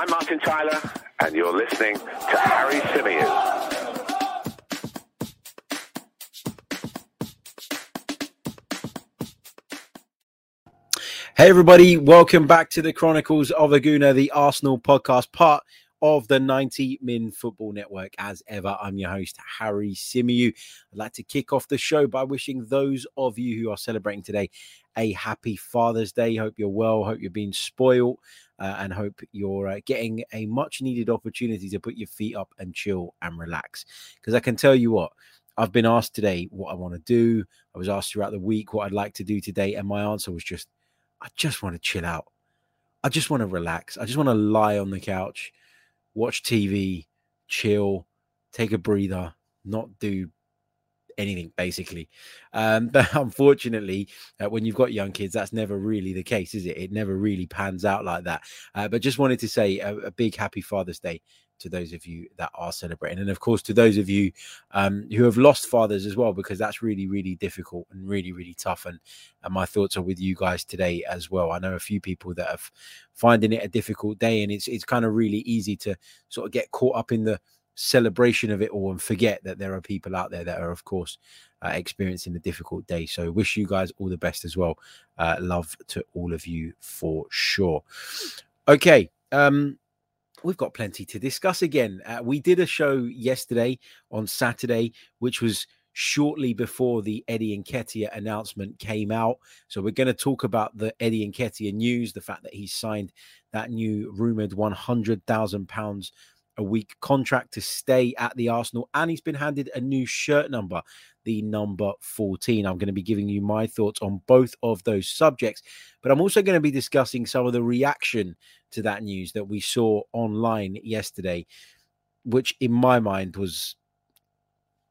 I'm Martin Tyler, and you're listening to Harry Symeou. Hey everybody, welcome back to the Chronicles of Aguna, the Arsenal podcast, part of the 90 Min Football Network. As ever, I'm your host, Harry Symeou. I'd like to kick off the show by wishing those of you who are celebrating today a happy Father's Day. Hope you're well, hope you're being spoiled, and hope you're getting a much-needed opportunity to put your feet up and chill and relax. Because I can tell you what, I've been asked today what I want to do. I was asked throughout the week what I'd like to do today, and my answer was just, I just want to chill out. I just want to relax. I just want to lie on the couch, watch TV, chill, take a breather, not do anything, basically. But unfortunately, when you've got young kids, that's never really the case, is it? It never really pans out like that. But just wanted to say a big happy Father's Day to those of you that are celebrating. And of course, to those of you who have lost fathers as well, because that's really, really difficult and really, really tough. And my thoughts are with you guys today as well. I know a few people that are finding it a difficult day, and it's kind of really easy to sort of get caught up in the celebration of it all and forget that there are people out there that are, of course, experiencing a difficult day. So wish you guys all the best as well. Love to all of you for sure. Okay. We've got plenty to discuss again. We did a show yesterday on Saturday, which was shortly before the Eddie Nketiah announcement came out. So we're going to talk about the Eddie Nketiah news, the fact that he signed that new rumoured £100,000 a week contract to stay at the Arsenal, and he's been handed a new shirt number, the number 14. I'm going to be giving you my thoughts on both of those subjects, but I'm also going to be discussing some of the reaction to that news that we saw online yesterday, which in my mind was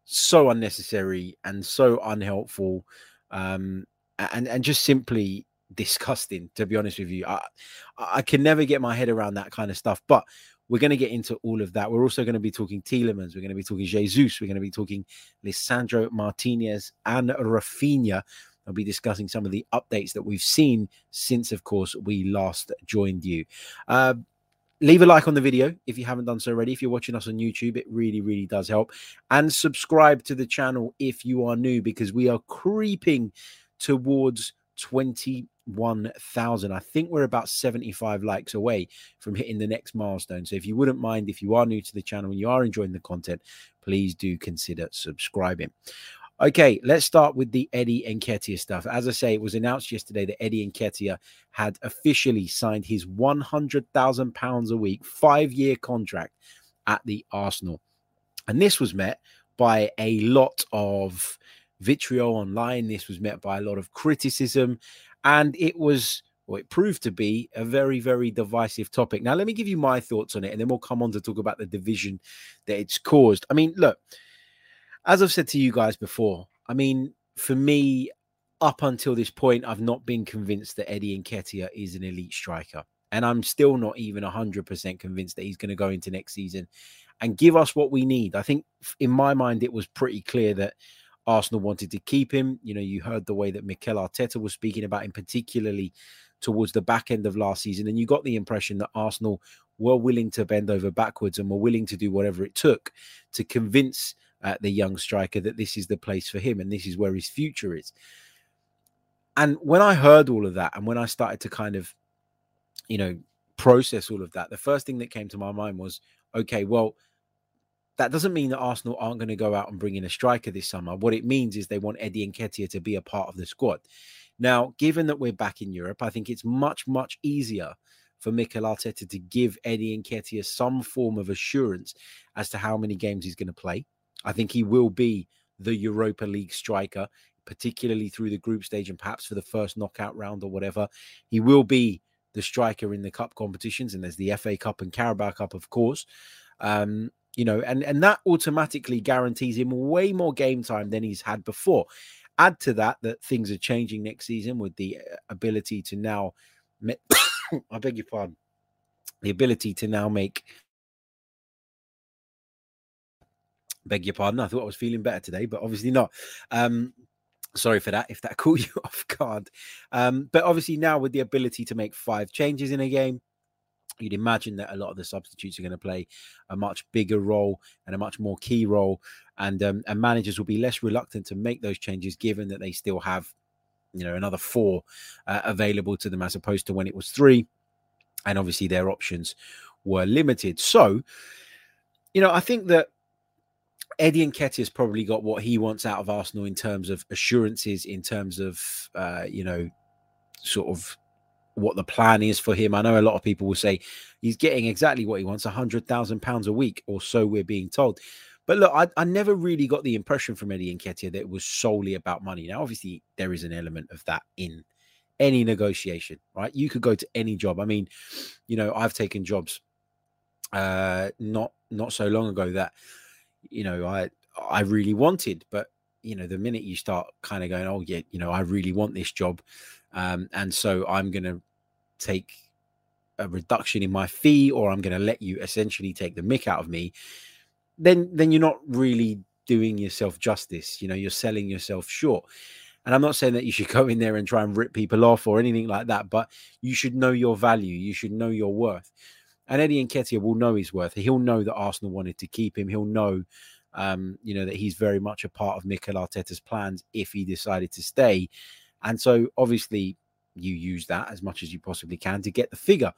so unnecessary and so unhelpful, and just simply disgusting, to be honest with you. I can never get my head around that kind of stuff, but we're going to get into all of that. We're also going to be talking Tielemans. We're going to be talking Jesus. We're going to be talking Lisandro Martinez and Rafinha. I'll be discussing some of the updates that we've seen since, of course, we last joined you. Leave a like on the video if you haven't done so already. If you're watching us on YouTube, it really, really does help. And subscribe to the channel if you are new, because we are creeping towards 21,000. I think we're about 75 likes away from hitting the next milestone. So if you wouldn't mind, if you are new to the channel and you are enjoying the content, please do consider subscribing. Okay, let's start with the Eddie Nketiah stuff. As I say, it was announced yesterday that Eddie Nketiah had officially signed his £100,000 a week, 5-year contract at the Arsenal. And this was met by a lot of vitriol online. This was met by a lot of criticism, and it was, well, it proved to be a very, very divisive topic. Now, let me give you my thoughts on it, and then we'll come on to talk about the division that it's caused. I mean, look, as I've said to you guys before, I mean, for me, up until this point, I've not been convinced that Eddie Nketiah is an elite striker. And I'm still not even 100% convinced that he's going to go into next season and give us what we need. I think, in my mind, it was pretty clear that Arsenal wanted to keep him. You know, you heard the way that Mikel Arteta was speaking about him, particularly towards the back end of last season. And you got the impression that Arsenal were willing to bend over backwards and were willing to do whatever it took to convince the young striker that this is the place for him and this is where his future is. And when I heard all of that, and when I started to kind of, you know, process all of that, the first thing that came to my mind was, okay, well, that doesn't mean that Arsenal aren't going to go out and bring in a striker this summer. What it means is they want Eddie Nketiah to be a part of the squad. Now, given that we're back in Europe, I think it's much, much easier for Mikel Arteta to give Eddie Nketiah some form of assurance as to how many games he's going to play. I think he will be the Europa League striker, particularly through the group stage and perhaps for the first knockout round or whatever. He will be the striker in the cup competitions, and there's the FA Cup and Carabao Cup, of course. You know, and that automatically guarantees him way more game time than he's had before. Add to that that things are changing next season with the ability to now I beg your pardon, the ability to now make, beg your pardon, I thought I was feeling better today, but obviously not. Sorry for that if that caught you off guard. But obviously now with the ability to make 5 changes in a game, you'd imagine that a lot of the substitutes are going to play a much bigger role and a much more key role. And managers will be less reluctant to make those changes, given that they still have, you know, another four available to them, as opposed to when it was three. And obviously their options were limited. So, you know, I think that Eddie Nketiah's probably got what he wants out of Arsenal in terms of assurances, in terms of, you know, sort of what the plan is for him. I know a lot of people will say he's getting exactly what he wants, £100,000 a week, or so we're being told. But look, I never really got the impression from Eddie Nketiah that it was solely about money. Now, obviously, there is an element of that in any negotiation, right? You could go to any job. I mean, you know, I've taken jobs not so long ago that, you know, I really wanted. But, you know, the minute you start kind of going, oh, yeah, you know, I really want this job. And so I'm going to take a reduction in my fee, or I'm going to let you essentially take the mick out of me. Then you're not really doing yourself justice. You know, you're selling yourself short. And I'm not saying that you should go in there and try and rip people off or anything like that, but you should know your value. You should know your worth. And Eddie Nketiah will know his worth. He'll know that Arsenal wanted to keep him. He'll know, you know, that he's very much a part of Mikel Arteta's plans if he decided to stay. And so obviously you use that as much as you possibly can to get the figure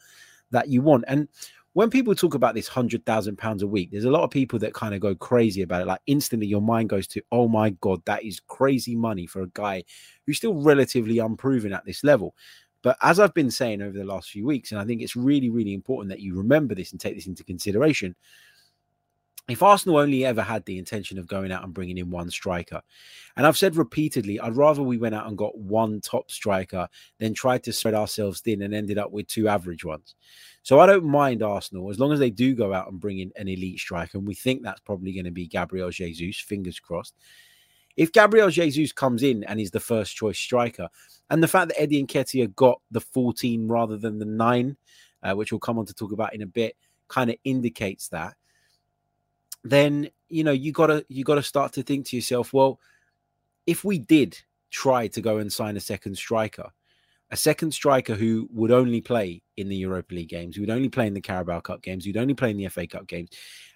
that you want. And when people talk about this £100,000 a week, there's a lot of people that kind of go crazy about it. Like instantly your mind goes to, oh my God, that is crazy money for a guy who's still relatively unproven at this level. But as I've been saying over the last few weeks, and I think it's really, really important that you remember this and take this into consideration. If Arsenal only ever had the intention of going out and bringing in one striker, and I've said repeatedly, I'd rather we went out and got one top striker than tried to spread ourselves thin and ended up with two average ones. So I don't mind Arsenal as long as they do go out and bring in an elite striker. And we think that's probably going to be Gabriel Jesus, fingers crossed. If Gabriel Jesus comes in and is the first choice striker, and the fact that Eddie Nketiah got the 14 rather than the 9, which we'll come on to talk about in a bit, kind of indicates that. Then, you know, you gotta start to think to yourself, well, if we did try to go and sign a second striker who would only play in the Europa League games, who would only play in the Carabao Cup games, who'd only play in the FA Cup games,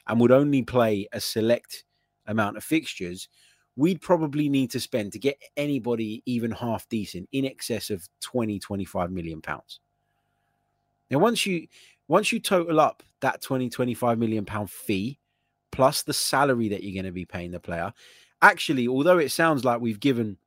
and would only play a select amount of fixtures, we'd probably need to spend, to get anybody even half decent, in excess of 20, 25 million pounds. Now, once you total up that 20, 25 million pound fee, plus the salary that you're going to be paying the player. Actually, although it sounds like we've given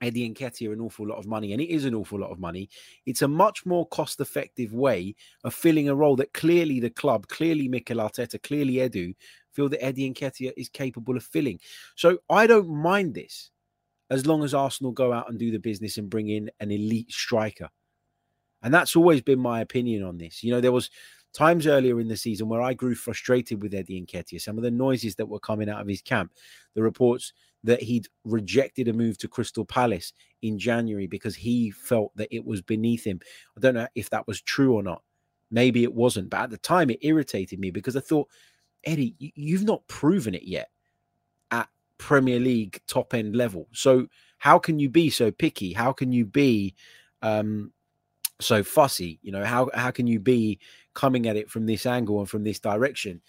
Eddie Nketiah an awful lot of money, and it is an awful lot of money, it's a much more cost-effective way of filling a role that clearly the club, clearly Mikel Arteta, clearly Edu, feel that Eddie Nketiah is capable of filling. So I don't mind this as long as Arsenal go out and do the business and bring in an elite striker. And that's always been my opinion on this. You know, there was times earlier in the season where I grew frustrated with Eddie Nketiah, some of the noises that were coming out of his camp, the reports that he'd rejected a move to Crystal Palace in January because he felt that it was beneath him. I don't know if that was true or not. Maybe it wasn't. But at the time, it irritated me because I thought, Eddie, you've not proven it yet at Premier League top-end level. So how can you be so picky? How can you be so fussy? You know, how can you be coming at it from this angle and from this direction?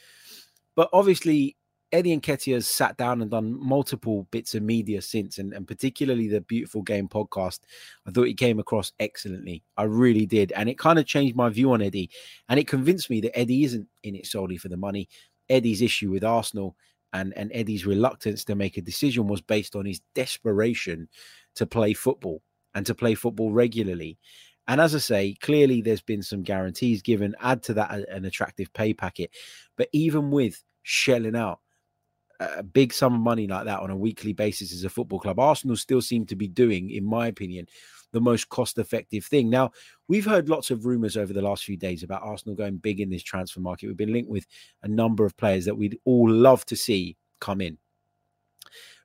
But obviously Eddie Nketiah has sat down and done multiple bits of media since, and particularly the Beautiful Game podcast. I thought he came across excellently. I really did. And it kind of changed my view on Eddie, and it convinced me that Eddie isn't in it solely for the money. Eddie's issue with Arsenal and Eddie's reluctance to make a decision was based on his desperation to play football and to play football regularly. And as I say, clearly there's been some guarantees given. Add to that an attractive pay packet. But even with shelling out a big sum of money like that on a weekly basis as a football club, Arsenal still seem to be doing, in my opinion, the most cost-effective thing. Now, we've heard lots of rumours over the last few days about Arsenal going big in this transfer market. We've been linked with a number of players that we'd all love to see come in.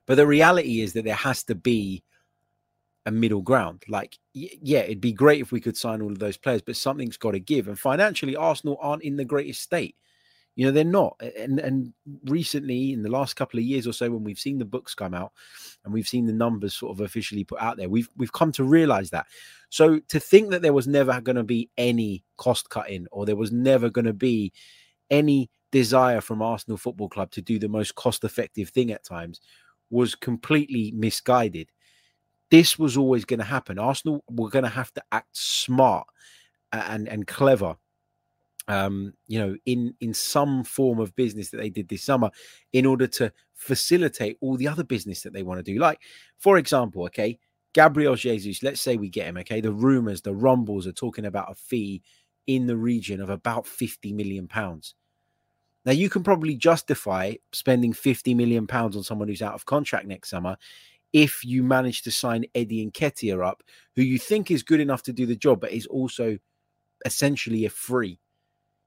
But the reality is that there has to be a middle ground. Like, yeah, it'd be great if we could sign all of those players, but something's got to give. And financially, Arsenal aren't in the greatest state. You know, they're not. And recently, in the last couple of years or so, when we've seen the books come out and we've seen the numbers sort of officially put out there, we've come to realize that. So to think that there was never going to be any cost cutting, or there was never going to be any desire from Arsenal Football Club to do the most cost-effective thing at times, was completely misguided. This was always going to happen. Arsenal were going to have to act smart and clever, you know, in some form of business that they did this summer, in order to facilitate all the other business that they want to do. Like, for example, okay, Gabriel Jesus, let's say we get him, okay? The rumours, the rumbles are talking about a fee in the region of about £50 million. Now, you can probably justify spending £50 million on someone who's out of contract next summer if you manage to sign Eddie Nketiah up, who you think is good enough to do the job, but is also essentially a free.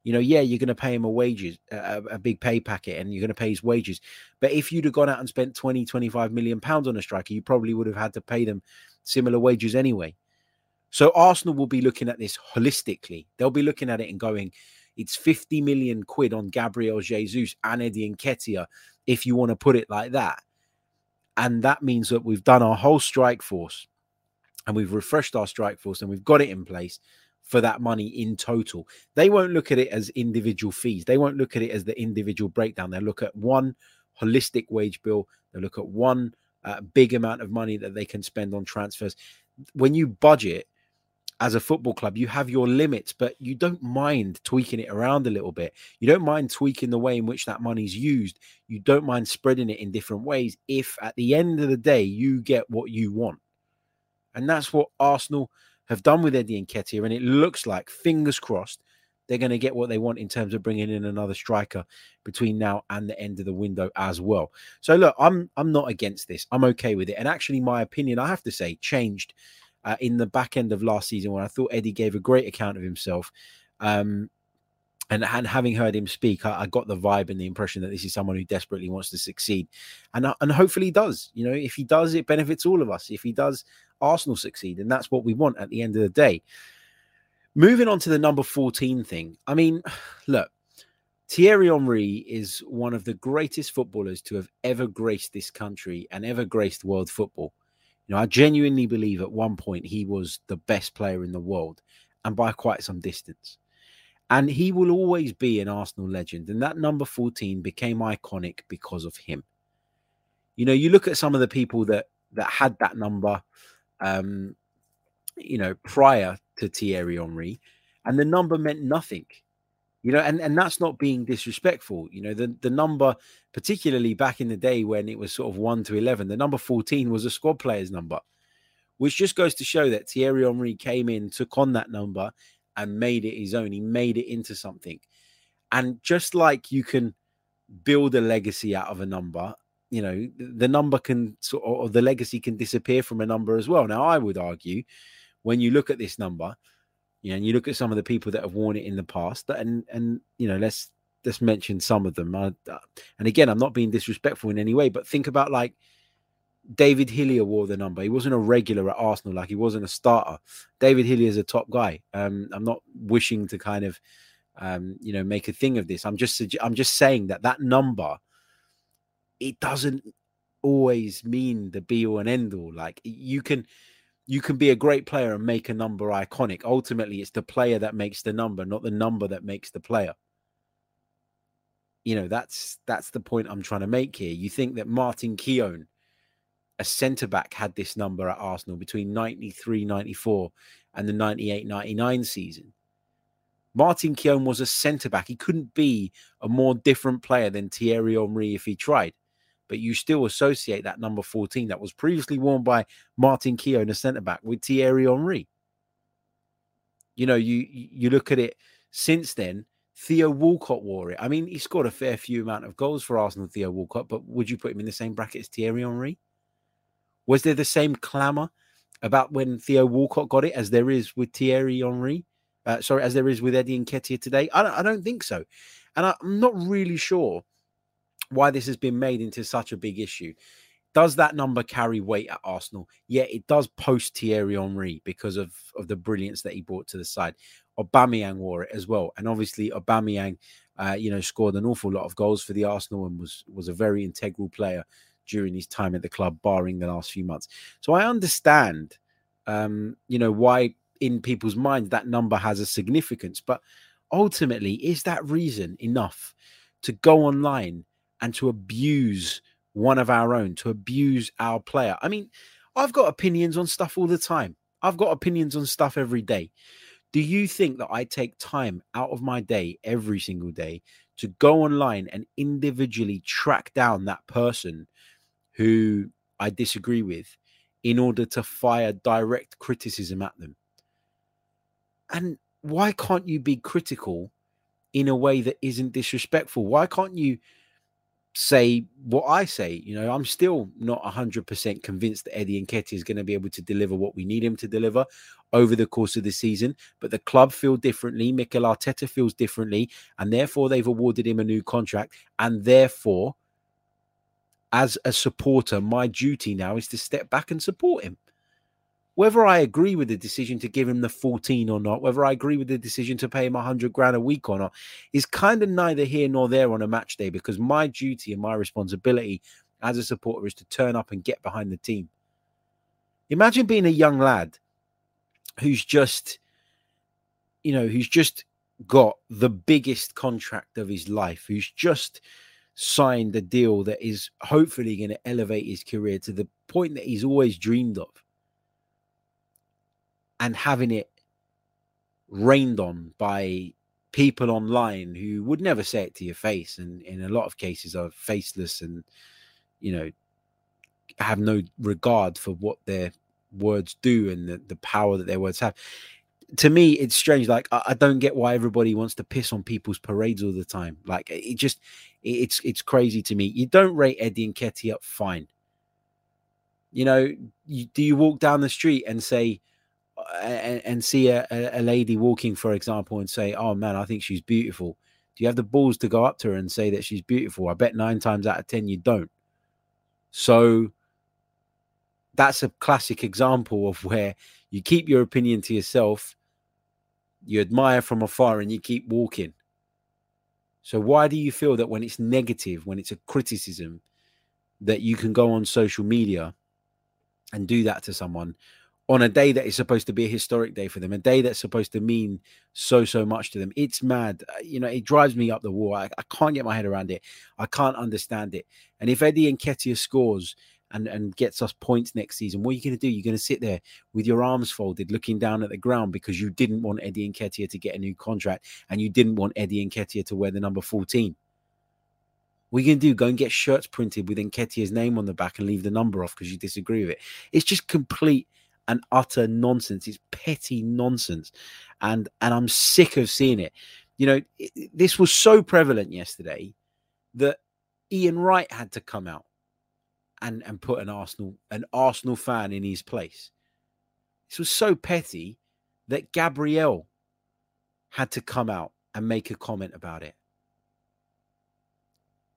You know, yeah, you're going to pay him a big pay packet, and you're going to pay his wages. But if you'd have gone out and spent 20, 25 million pounds on a striker, you probably would have had to pay them similar wages anyway. So Arsenal will be looking at this holistically. They'll be looking at it and going, it's 50 million quid on Gabriel Jesus and Eddie Nketiah, if you want to put it like that. And that means that we've done our whole strike force, and we've refreshed our strike force, and we've got it in place for that money in total. They won't look at it as individual fees. They won't look at it as the individual breakdown. They'll look at one holistic wage bill. They'll look at one big amount of money that they can spend on transfers. When you budget as a football club, you have your limits, but you don't mind tweaking it around a little bit. You don't mind tweaking the way in which that money's used. You don't mind spreading it in different ways if at the end of the day you get what you want. And that's what Arsenal have done with Eddie Nketiah, and it looks like, fingers crossed, they're going to get what they want in terms of bringing in another striker between now and the end of the window as well. So look, I'm not against this. I'm okay with it. And actually my opinion, I have to say, changed in the back end of last season, when I thought Eddie gave a great account of himself, and having heard him speak, I got the vibe and the impression that this is someone who desperately wants to succeed, and hopefully he does. You know, if he does, it benefits all of us. If he does, Arsenal succeed, and that's what we want at the end of the day. Moving on to the number 14 thing. I mean, look, Thierry Henry is one of the greatest footballers to have ever graced this country and ever graced world football. You know, I genuinely believe at one point he was the best player in the world, and by quite some distance. And he will always be an Arsenal legend. And that number 14 became iconic because of him. You know, you look at some of the people that had that number, you know, prior to Thierry Henry, and the number meant nothing. You know, and that's not being disrespectful. You know, the number, particularly back in the day when it was sort of 1 to 11, the number 14 was a squad player's number, which just goes to show that Thierry Henry came in, took on that number, and made it his own. He made it into something. And just like you can build a legacy out of a number, you know, the number can sort of, or the legacy can disappear from a number as well. Now, I would argue, when you look at this number, you know, and you look at some of the people that have worn it in the past, and you know, let's mention some of them. And again, I'm not being disrespectful in any way, but think about, like, David Hillier wore the number. He wasn't a regular at Arsenal, like, he wasn't a starter. David Hillier is a top guy. I'm not wishing to kind of, you know, make a thing of this. I'm just saying that number, it doesn't always mean the be all and end all. Like, you can be a great player and make a number iconic. Ultimately, it's the player that makes the number, not the number that makes the player. You know, that's the point I'm trying to make here. You think that Martin Keown, a centre-back, had this number at Arsenal between 93-94 and the 98-99 season. Martin Keown was a centre-back. He couldn't be a more different player than Thierry Henry if he tried. But you still associate that number 14 that was previously worn by Martin Keown, a centre-back, with Thierry Henry. You know, you look at it since then, Theo Walcott wore it. I mean, he scored a fair few amount of goals for Arsenal, Theo Walcott, but would you put him in the same bracket as Thierry Henry? Was there the same clamour about when Theo Walcott got it as there is with Thierry Henry? As there is with Eddie Nketiah today? I don't think so. And I'm not really sure why this has been made into such a big issue. Does that number carry weight at Arsenal? Yeah, it does post Thierry Henry because of the brilliance that he brought to the side. Aubameyang wore it as well. And obviously Aubameyang you know, scored an awful lot of goals for the Arsenal and was a very integral player during his time at the club, barring the last few months. So I understand, you know, why in people's minds that number has a significance. But ultimately, is that reason enough to go online and to abuse one of our own, to abuse our player? I mean, I've got opinions on stuff all the time. I've got opinions on stuff every day. Do you think that I take time out of my day every single day to go online and individually track down that person who I disagree with in order to fire direct criticism at them? And why can't you be critical in a way that isn't disrespectful? Why can't you say what I say? You know, I'm still not 100% convinced that Eddie Nketiah is going to be able to deliver what we need him to deliver over the course of the season, but the club feel differently, Mikel Arteta feels differently, and therefore they've awarded him a new contract, and therefore as a supporter my duty now is to step back and support him. Whether I agree with the decision to give him the 14 or not, whether I agree with the decision to pay him 100 grand a week or not, is kind of neither here nor there on a match day, because my duty and my responsibility as a supporter is to turn up and get behind the team. Imagine being a young lad who's just, you know, who's just got the biggest contract of his life, who's just signed a deal that is hopefully going to elevate his career to the point that he's always dreamed of, and having it rained on by people online who would never say it to your face, and in a lot of cases are faceless and, you know, have no regard for what their words do and the power that their words have. To me, it's strange. Like, I don't get why everybody wants to piss on people's parades all the time. Like, it just, it's crazy to me. You don't rate Eddie Nketiah up, fine. You know, do you walk down the street and say, and see a lady walking, for example, and say, oh man, I think she's beautiful? Do you have the balls to go up to her and say that she's beautiful? I bet 9 times out of 10 you don't. So that's a classic example of where you keep your opinion to yourself, you admire from afar, and you keep walking. So why do you feel that when it's negative, when it's a criticism, that you can go on social media and do that to someone on a day that is supposed to be a historic day for them, a day that's supposed to mean so much to them? It's mad. You know, it drives me up the wall. I can't get my head around it. I can't understand it. And if Eddie Nketiah scores and gets us points next season, what are you going to do? You're going to sit there with your arms folded, looking down at the ground, because you didn't want Eddie Nketiah to get a new contract and you didn't want Eddie Nketiah to wear the number 14. What are you going to do? Go and get shirts printed with Nketiah's name on the back and leave the number off because you disagree with it? It's just complete and utter nonsense. It's petty nonsense. And I'm sick of seeing it. You know, this was so prevalent yesterday that Ian Wright had to come out and put an Arsenal fan in his place. This was so petty that Gabriel had to come out and make a comment about it.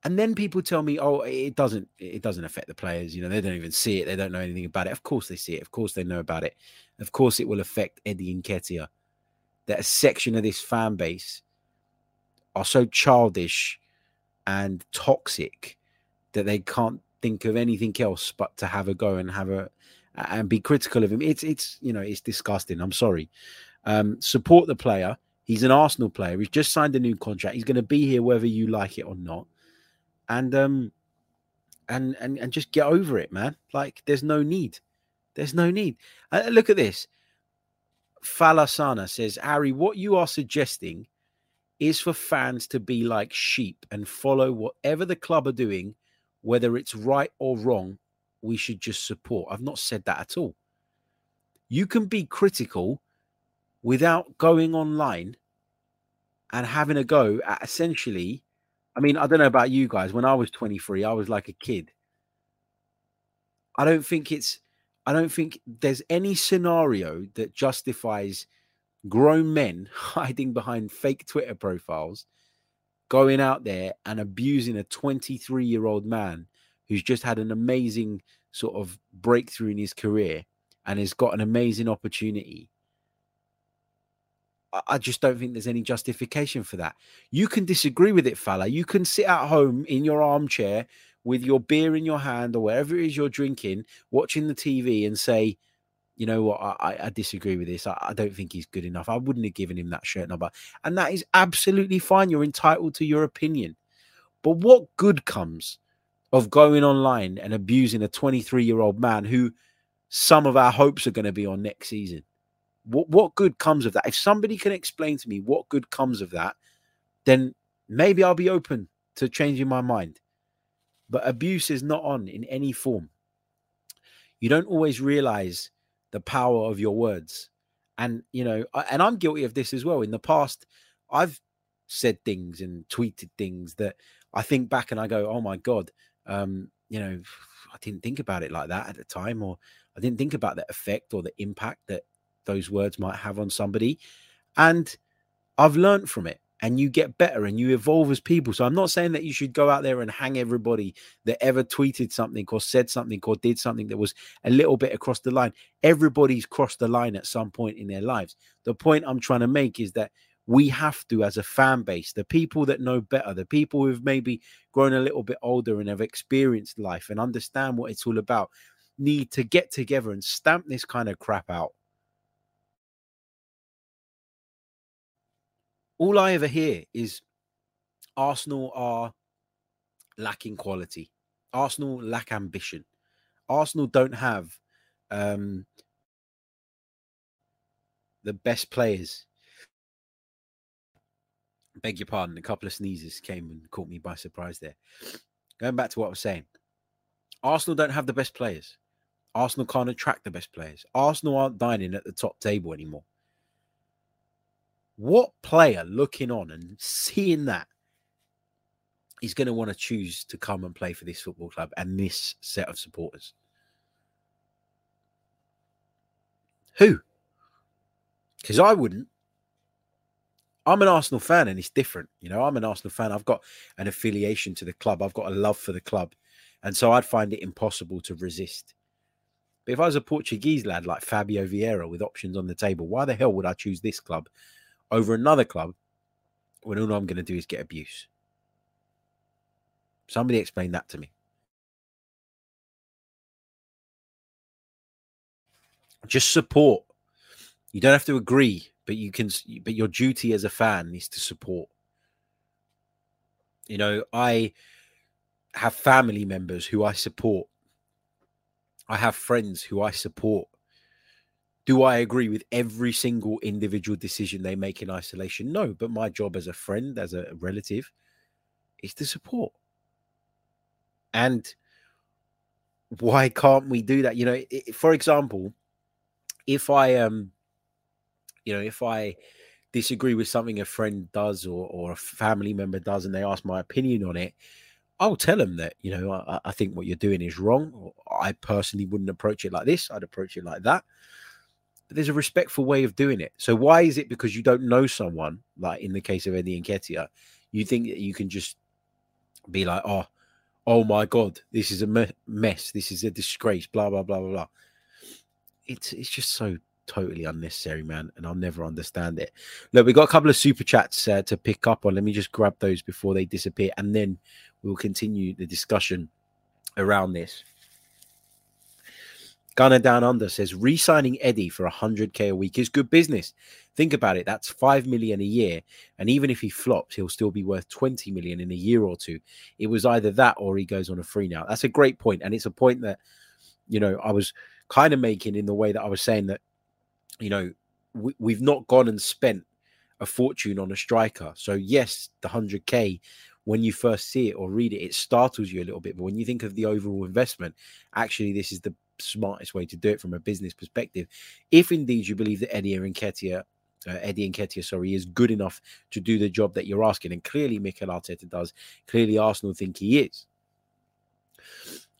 And then people tell me, oh, it doesn't affect the players. You know, they don't even see it. They don't know anything about it. Of course they see it. Of course they know about it. Of course it will affect Eddie Nketiah. That a section of this fan base are so childish and toxic that they can't think of anything else but to have a go and be critical of him. It's you know, it's disgusting. I'm sorry. Support the player. He's an Arsenal player. He's just signed a new contract. He's going to be here whether you like it or not. And just get over it, man. Like, there's no need. There's no need. Look at this. Falasana says, Harry, what you are suggesting is for fans to be like sheep and follow whatever the club are doing, whether it's right or wrong. We should just support. I've not said that at all. You can be critical without going online and having a go at essentially... I mean, I don't know about you guys. When I was 23, I was like a kid. I don't think there's any scenario that justifies grown men hiding behind fake Twitter profiles, going out there and abusing a 23-year-old man who's just had an amazing sort of breakthrough in his career and has got an amazing opportunity. I just don't think there's any justification for that. You can disagree with it, fella. You can sit at home in your armchair with your beer in your hand or wherever it is you're drinking, watching the TV and say, you know what, I disagree with this. I don't think he's good enough. I wouldn't have given him that shirt number. And that is absolutely fine. You're entitled to your opinion. But what good comes of going online and abusing a 23-year-old man who some of our hopes are going to be on next season? What good comes of that? If somebody can explain to me what good comes of that, then maybe I'll be open to changing my mind. But abuse is not on in any form. You don't always realize the power of your words. And, you know, and I'm guilty of this as well. In the past, I've said things and tweeted things that I think back and I go, oh my God, you know, I didn't think about it like that at the time, or I didn't think about the effect or the impact that those words might have on somebody. And I've learned from it, and you get better and you evolve as people. So I'm not saying that you should go out there and hang everybody that ever tweeted something or said something or did something that was a little bit across the line. Everybody's crossed the line at some point in their lives. The point I'm trying to make is that we have to, as a fan base, the people that know better, the people who've maybe grown a little bit older and have experienced life and understand what it's all about, need to get together and stamp this kind of crap out. All I ever hear is Arsenal are lacking quality. Arsenal lack ambition. Arsenal don't have the best players. Beg your pardon, a couple of sneezes came and caught me by surprise there. Going back to what I was saying. Arsenal don't have the best players. Arsenal can't attract the best players. Arsenal aren't dining at the top table anymore. What player looking on and seeing that is going to want to choose to come and play for this football club and this set of supporters? Who? Because I wouldn't. I'm an Arsenal fan, and it's different. You know, I'm an Arsenal fan. I've got an affiliation to the club. I've got a love for the club. And so I'd find it impossible to resist. But if I was a Portuguese lad like Fabio Vieira with options on the table, why the hell would I choose this club over another club when all I'm going to do is get abuse? Somebody explain that to me. Just support. You don't have to agree. But your duty as a fan is to support. You know, I have family members who I support. I have friends who I support. Do I agree with every single individual decision they make in isolation? No, but my job as a friend, as a relative, is to support. And why can't we do that? You know, for example, if I you know, if I disagree with something a friend does or a family member does and they ask my opinion on it, I'll tell them that, you know, I think what you're doing is wrong. Or I personally wouldn't approach it like this. I'd approach it like that. But there's a respectful way of doing it. So why is it because you don't know someone, like in the case of Eddie Nketiah, you think that you can just be like, oh my God, this is a mess. This is a disgrace, blah, blah, blah, blah, blah. It's just so totally unnecessary, man, and I'll never understand it. Look, we got a couple of super chats to pick up on. Let me just grab those before they disappear, and then we'll continue the discussion around this. Gunner Down Under says, re-signing Eddie for 100k a week is good business. Think about it. That's 5 million a year, and even if he flops, he'll still be worth 20 million in a year or two. It was either that or he goes on a free now. That's a great point, and it's a point that, you know, I was kind of making in the way that I was saying that, you know, we've not gone and spent a fortune on a striker. So yes, the 100k, when you first see it or read it, it startles you a little bit. But when you think of the overall investment, actually, this is the smartest way to do it from a business perspective. If indeed you believe that Eddie Nketiah is good enough to do the job that you're asking. And clearly Mikel Arteta does. Clearly Arsenal think he is.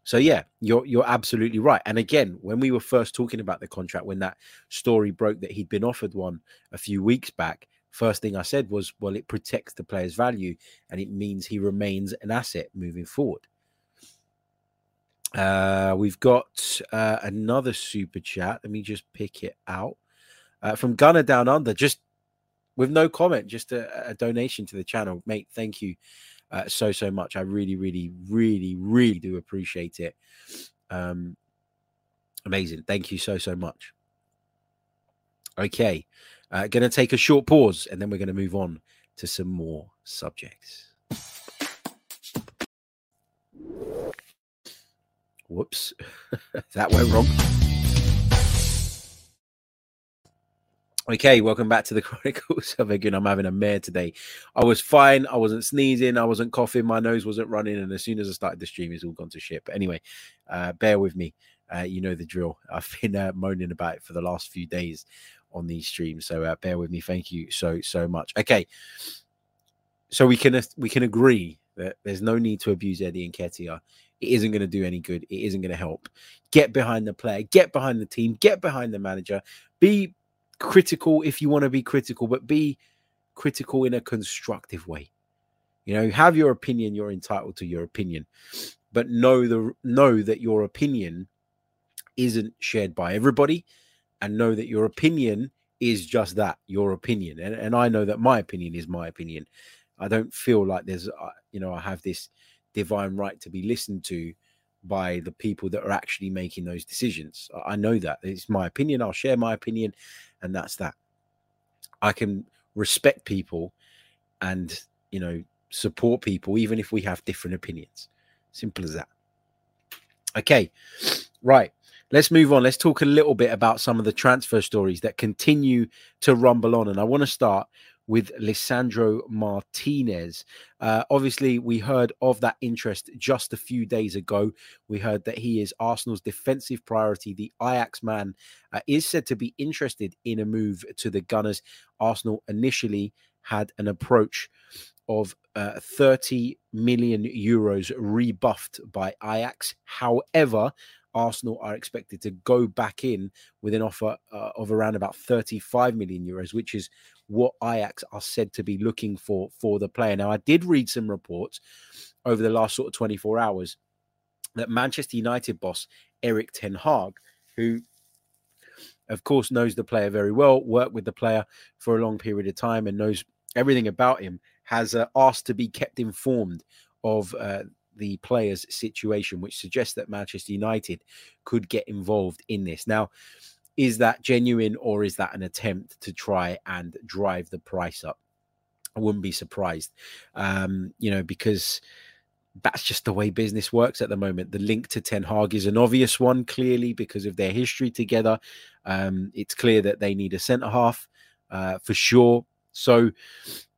So, yeah, you're absolutely right. And again, when we were first talking about the contract, when that story broke that he'd been offered one a few weeks back, first thing I said was, well, it protects the player's value and it means he remains an asset moving forward. We've got another super chat. Let me just pick it out. From Gunner Down Under, just with no comment, just a donation to the channel. Mate, thank you so much. I really do appreciate it. Amazing. Thank you so much. Okay. Going to take a short pause, and then we're going to move on to some more subjects. Whoops. That went wrong. Okay, welcome back to the Chronicles of Aguna. I'm having a mare today. I was fine. I wasn't sneezing. I wasn't coughing. My nose wasn't running. And as soon as I started the stream, it's all gone to shit. But anyway, bear with me. You know the drill. I've been moaning about it for the last few days on these streams. So bear with me. Thank you so much. Okay. So we can agree that there's no need to abuse Eddie Nketiah. It isn't going to do any good. It isn't going to help. Get behind the player. Get behind the team. Get behind the manager. Be critical if you want to be critical, but be critical in a constructive way. You know, have your opinion. You're entitled to your opinion, but know that your opinion isn't shared by everybody, and know that your opinion is just that, your opinion. And I know that my opinion is my opinion. I don't feel like there's, you know, I have this divine right to be listened to by the people that are actually making those decisions. I know that. It's my opinion. I'll share my opinion, and that's that. I can respect people and, you know, support people, even if we have different opinions. Simple as that. Okay. Right. Let's move on. Let's talk a little bit about some of the transfer stories that continue to rumble on. And I want to start with Lisandro Martinez. Obviously, we heard of that interest just a few days ago. We heard that he is Arsenal's defensive priority. The Ajax man is said to be interested in a move to the Gunners. Arsenal initially had an approach of €30 million rebuffed by Ajax. However, Arsenal are expected to go back in with an offer of around about €35 million, which is what Ajax are said to be looking for the player. Now, I did read some reports over the last sort of 24 hours that Manchester United boss Erik ten Hag, who, of course, knows the player very well, worked with the player for a long period of time and knows everything about him, has asked to be kept informed of the player's situation, which suggests that Manchester United could get involved in this. Now, is that genuine, or is that an attempt to try and drive the price up? I wouldn't be surprised, you know, because that's just the way business works at the moment. The link to Ten Hag is an obvious one, clearly, because of their history together. It's clear that they need a centre-half for sure. So,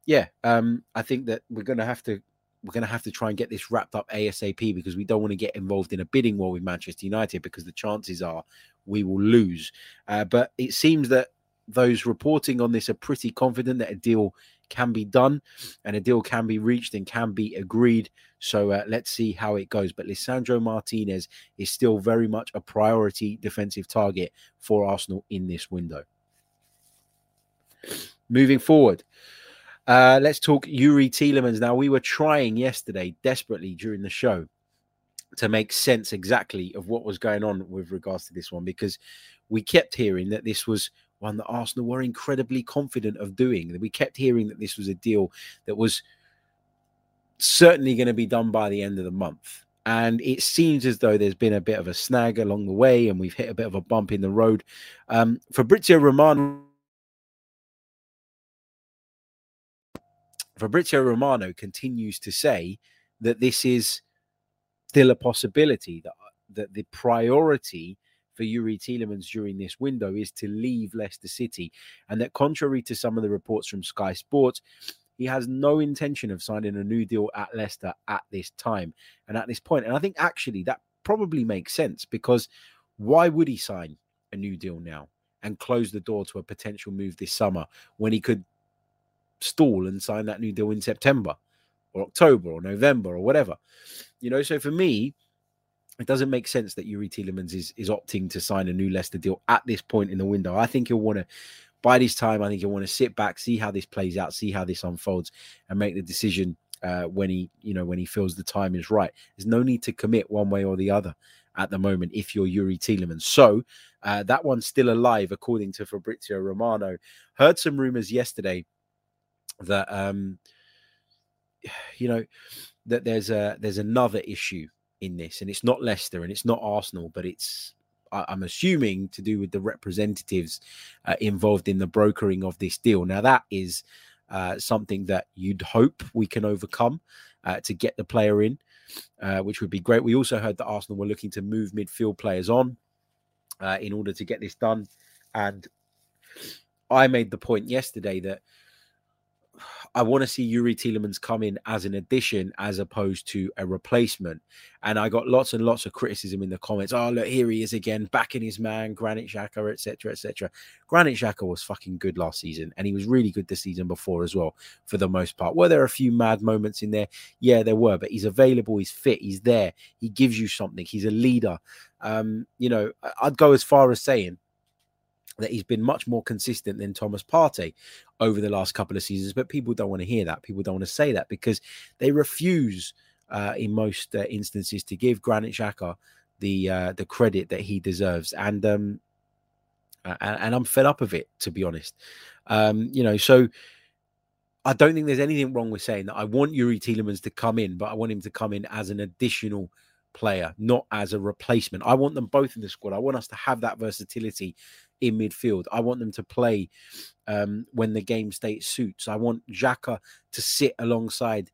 yeah, I think that we're going to have to try and get this wrapped up ASAP, because we don't want to get involved in a bidding war with Manchester United, because the chances are we will lose. But it seems that those reporting on this are pretty confident that a deal can be done and a deal can be reached and can be agreed. So let's see how it goes. But Lisandro Martinez is still very much a priority defensive target for Arsenal in this window. Moving forward. Let's talk Youri Tielemans. Now, we were trying yesterday desperately during the show to make sense exactly of what was going on with regards to this one, because we kept hearing that this was one that Arsenal were incredibly confident of doing. We kept hearing that this was a deal that was certainly going to be done by the end of the month. And it seems as though there's been a bit of a snag along the way, and we've hit a bit of a bump in the road. Fabrizio Romano continues to say that this is still a possibility, that the priority for Youri Tielemans during this window is to leave Leicester City, and that, contrary to some of the reports from Sky Sports, he has no intention of signing a new deal at Leicester at this time and at this point. And I think actually that probably makes sense, because why would he sign a new deal now and close the door to a potential move this summer when he could stall and sign that new deal in September or October or November or whatever, you know? So for me, it doesn't make sense that Youri Tielemans is opting to sign a new Leicester deal at this point in the window. I think he'll want to, by this time, I think he'll want to sit back, see how this plays out, see how this unfolds, and make the decision when he feels the time is right. There's no need to commit one way or the other at the moment if you're Youri Tielemans. So that one's still alive, according to Fabrizio Romano. Heard some rumours yesterday that you know, that there's another issue in this, and it's not Leicester and it's not Arsenal, but it's, I'm assuming, to do with the representatives involved in the brokering of this deal. Now, that is something that you'd hope we can overcome to get the player in, which would be great. We also heard that Arsenal were looking to move midfield players on in order to get this done. And I made the point yesterday that I want to see Youri Tielemans come in as an addition as opposed to a replacement. And I got lots and lots of criticism in the comments. Oh, look, here he is again, backing his man, Granit Xhaka, etc., etc. Granit Xhaka was fucking good last season, and he was really good the season before as well, for the most part. Were there a few mad moments in there? Yeah, there were, but he's available, he's fit, he's there. He gives you something. He's a leader. You know, I'd go as far as saying that he's been much more consistent than Thomas Partey over the last couple of seasons. But people don't want to hear that. People don't want to say that because they refuse in most instances to give Granit Xhaka the credit that he deserves. And I'm fed up of it, to be honest. You know, so I don't think there's anything wrong with saying that I want Youri Tielemans to come in, but I want him to come in as an additional player, not as a replacement. I want them both in the squad. I want us to have that versatility in midfield. I want them to play when the game state suits. I want Xhaka to sit alongside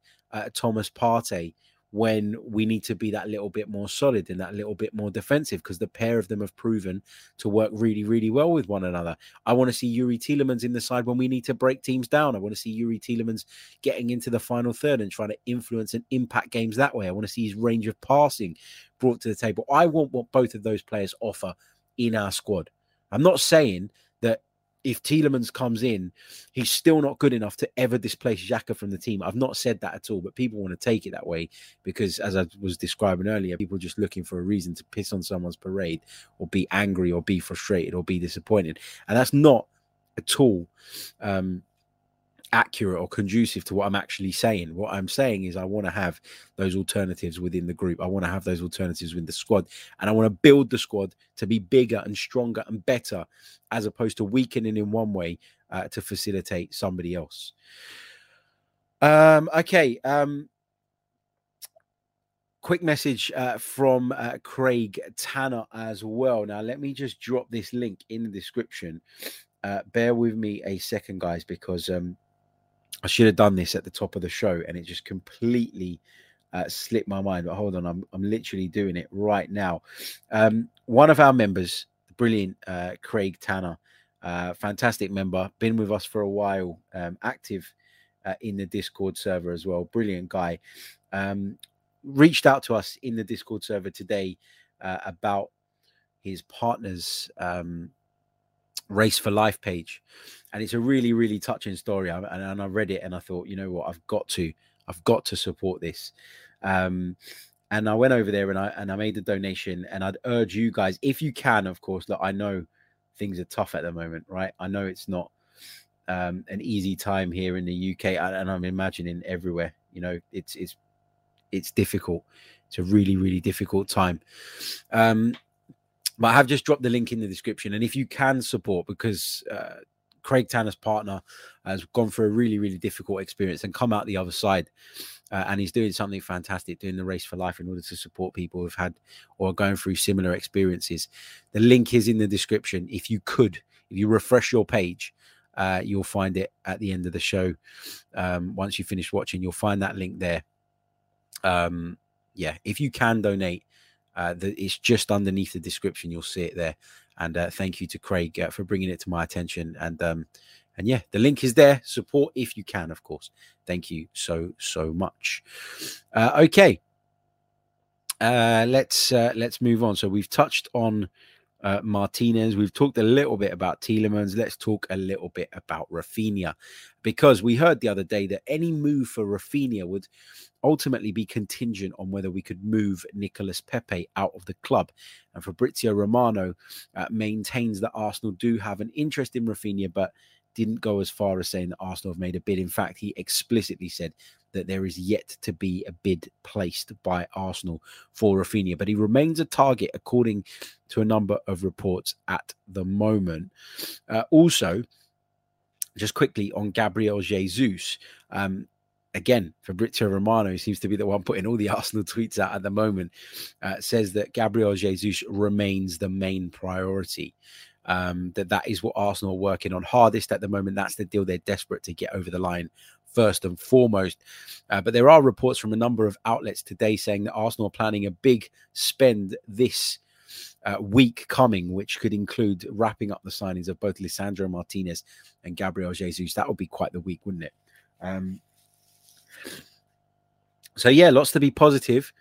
Thomas Partey when we need to be that little bit more solid and that little bit more defensive, because the pair of them have proven to work really, really well with one another. I want to see Youri Tielemans in the side when we need to break teams down. I want to see Youri Tielemans getting into the final third and trying to influence and impact games that way. I want to see his range of passing brought to the table. I want what both of those players offer in our squad. I'm not saying that if Tielemans comes in, he's still not good enough to ever displace Xhaka from the team. I've not said that at all, but people want to take it that way because, as I was describing earlier, people are just looking for a reason to piss on someone's parade or be angry or be frustrated or be disappointed. And that's not at all accurate or conducive to what I'm actually saying. What I'm saying is I want to have those alternatives within the group. I want to have those alternatives with the squad, and I want to build the squad to be bigger and stronger and better, as opposed to weakening in one way to facilitate somebody else. Quick message from Craig Tanner as well. Now let me just drop this link in the description. Bear with me a second, guys, because I should have done this at the top of the show, and it just completely slipped my mind. But hold on, I'm literally doing it right now. One of our members, the brilliant Craig Tanner, fantastic member, been with us for a while, active in the Discord server as well, brilliant guy, reached out to us in the Discord server today about his partner's Race for Life page, and it's a really, really touching story. And I read it and I thought, you know what, I've got to support this. And I went over there and I made the donation. And I'd urge you guys, if you can, of course, that I know things are tough at the moment, right? I know it's not an easy time here in the UK, and I'm imagining everywhere. You know, it's difficult. It's a really, really difficult time. But I have just dropped the link in the description. And if you can support, because Craig Tanner's partner has gone through a really, really difficult experience and come out the other side. And he's doing something fantastic, doing the Race for Life in order to support people who've had or are going through similar experiences. The link is in the description. If you refresh your page, you'll find it at the end of the show. Once you finish watching, you'll find that link there. Yeah, if you can donate, it's just underneath the description. You'll see it there. And thank you to Craig for bringing it to my attention. And yeah, the link is there. Support if you can, of course. Thank you so, so much. Okay. Let's move on. So we've touched on Martinez. We've talked a little bit about Tielemans. Let's talk a little bit about Rafinha, because we heard the other day that any move for Rafinha would ultimately be contingent on whether we could move Nicolas Pepe out of the club. And Fabrizio Romano maintains that Arsenal do have an interest in Rafinha, but didn't go as far as saying that Arsenal have made a bid. In fact, he explicitly said that there is yet to be a bid placed by Arsenal for Rafinha, but he remains a target according to a number of reports at the moment. Also, Just quickly on Gabriel Jesus, again, Fabrizio Romano seems to be the one putting all the Arsenal tweets out at the moment, says that Gabriel Jesus remains the main priority. That is what Arsenal are working on hardest at the moment. That's the deal they're desperate to get over the line first and foremost. But there are reports from a number of outlets today saying that Arsenal are planning a big spend this week coming, which could include wrapping up the signings of both Lisandro Martinez and Gabriel Jesus. That would be quite the week, wouldn't it? So yeah, lots to be positive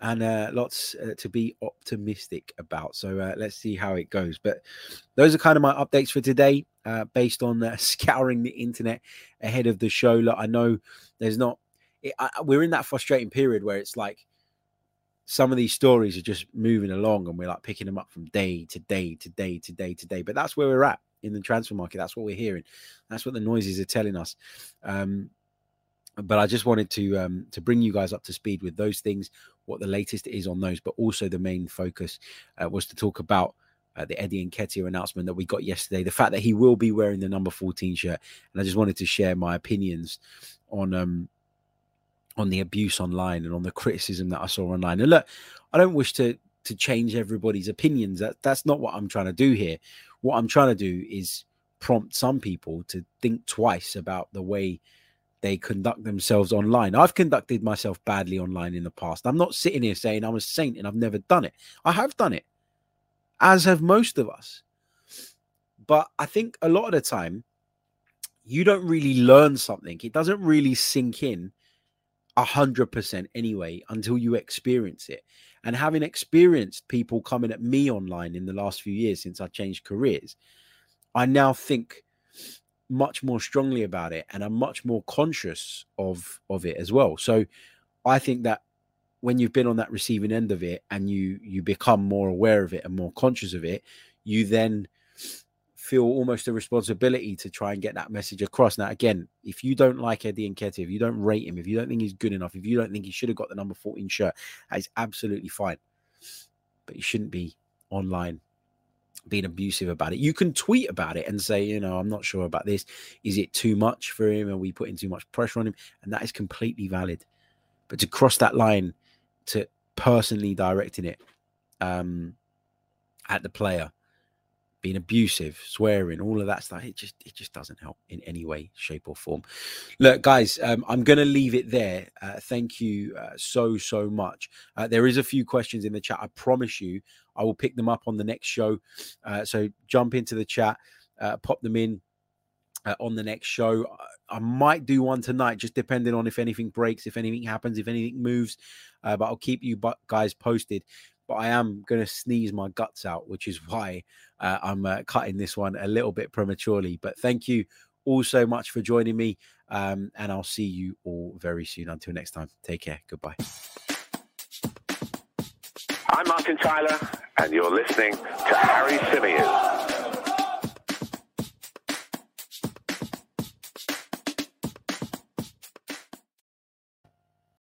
and lots to be optimistic about. So let's see how it goes. But those are kind of my updates for today, based on scouring the internet ahead of the show. Look, I know there's not, we're in that frustrating period where it's like, some of these stories are just moving along and we're like picking them up from day to day to day to day to day. But that's where we're at in the transfer market. That's what we're hearing. That's what the noises are telling us. But I just wanted to bring you guys up to speed with those things, what the latest is on those. But also the main focus was to talk about the Eddie Nketiah announcement that we got yesterday, the fact that he will be wearing the number 14 shirt. And I just wanted to share my opinions on the abuse online and on the criticism that I saw online. And look, I don't wish to change everybody's opinions. That's not what I'm trying to do here. What I'm trying to do is prompt some people to think twice about the way they conduct themselves online. I've conducted myself badly online in the past. I'm not sitting here saying I'm a saint and I've never done it. I have done it, as have most of us. But I think a lot of the time, you don't really learn something. It doesn't really sink in 100% anyway until you experience it. And having experienced people coming at me online in the last few years since I changed careers, I now think much more strongly about it, and I'm much more conscious of it as well. So I think that when you've been on that receiving end of it and you become more aware of it and more conscious of it, you then feel almost a responsibility to try and get that message across. Now, again, if you don't like Eddie Nketiah, if you don't rate him, if you don't think he's good enough, if you don't think he should have got the number 14 shirt, that is absolutely fine. But you shouldn't be online being abusive about it. You can tweet about it and say, you know, I'm not sure about this. Is it too much for him? Are we putting too much pressure on him? And that is completely valid. But to cross that line to personally directing it at the player, being abusive, swearing, all of that stuff, it just doesn't help in any way, shape or form. Look, guys, I'm going to leave it there. Thank you so much. There is a few questions in the chat. I promise you, I will pick them up on the next show. So jump into the chat, pop them in on the next show. I might do one tonight, just depending on if anything breaks, if anything happens, if anything moves. But I'll keep you guys posted. But I am going to sneeze my guts out, which is why I'm cutting this one a little bit prematurely. But thank you all so much for joining me. And I'll see you all very soon. Until next time, take care. Goodbye. I'm Martin Tyler, and you're listening to Harry Symeou.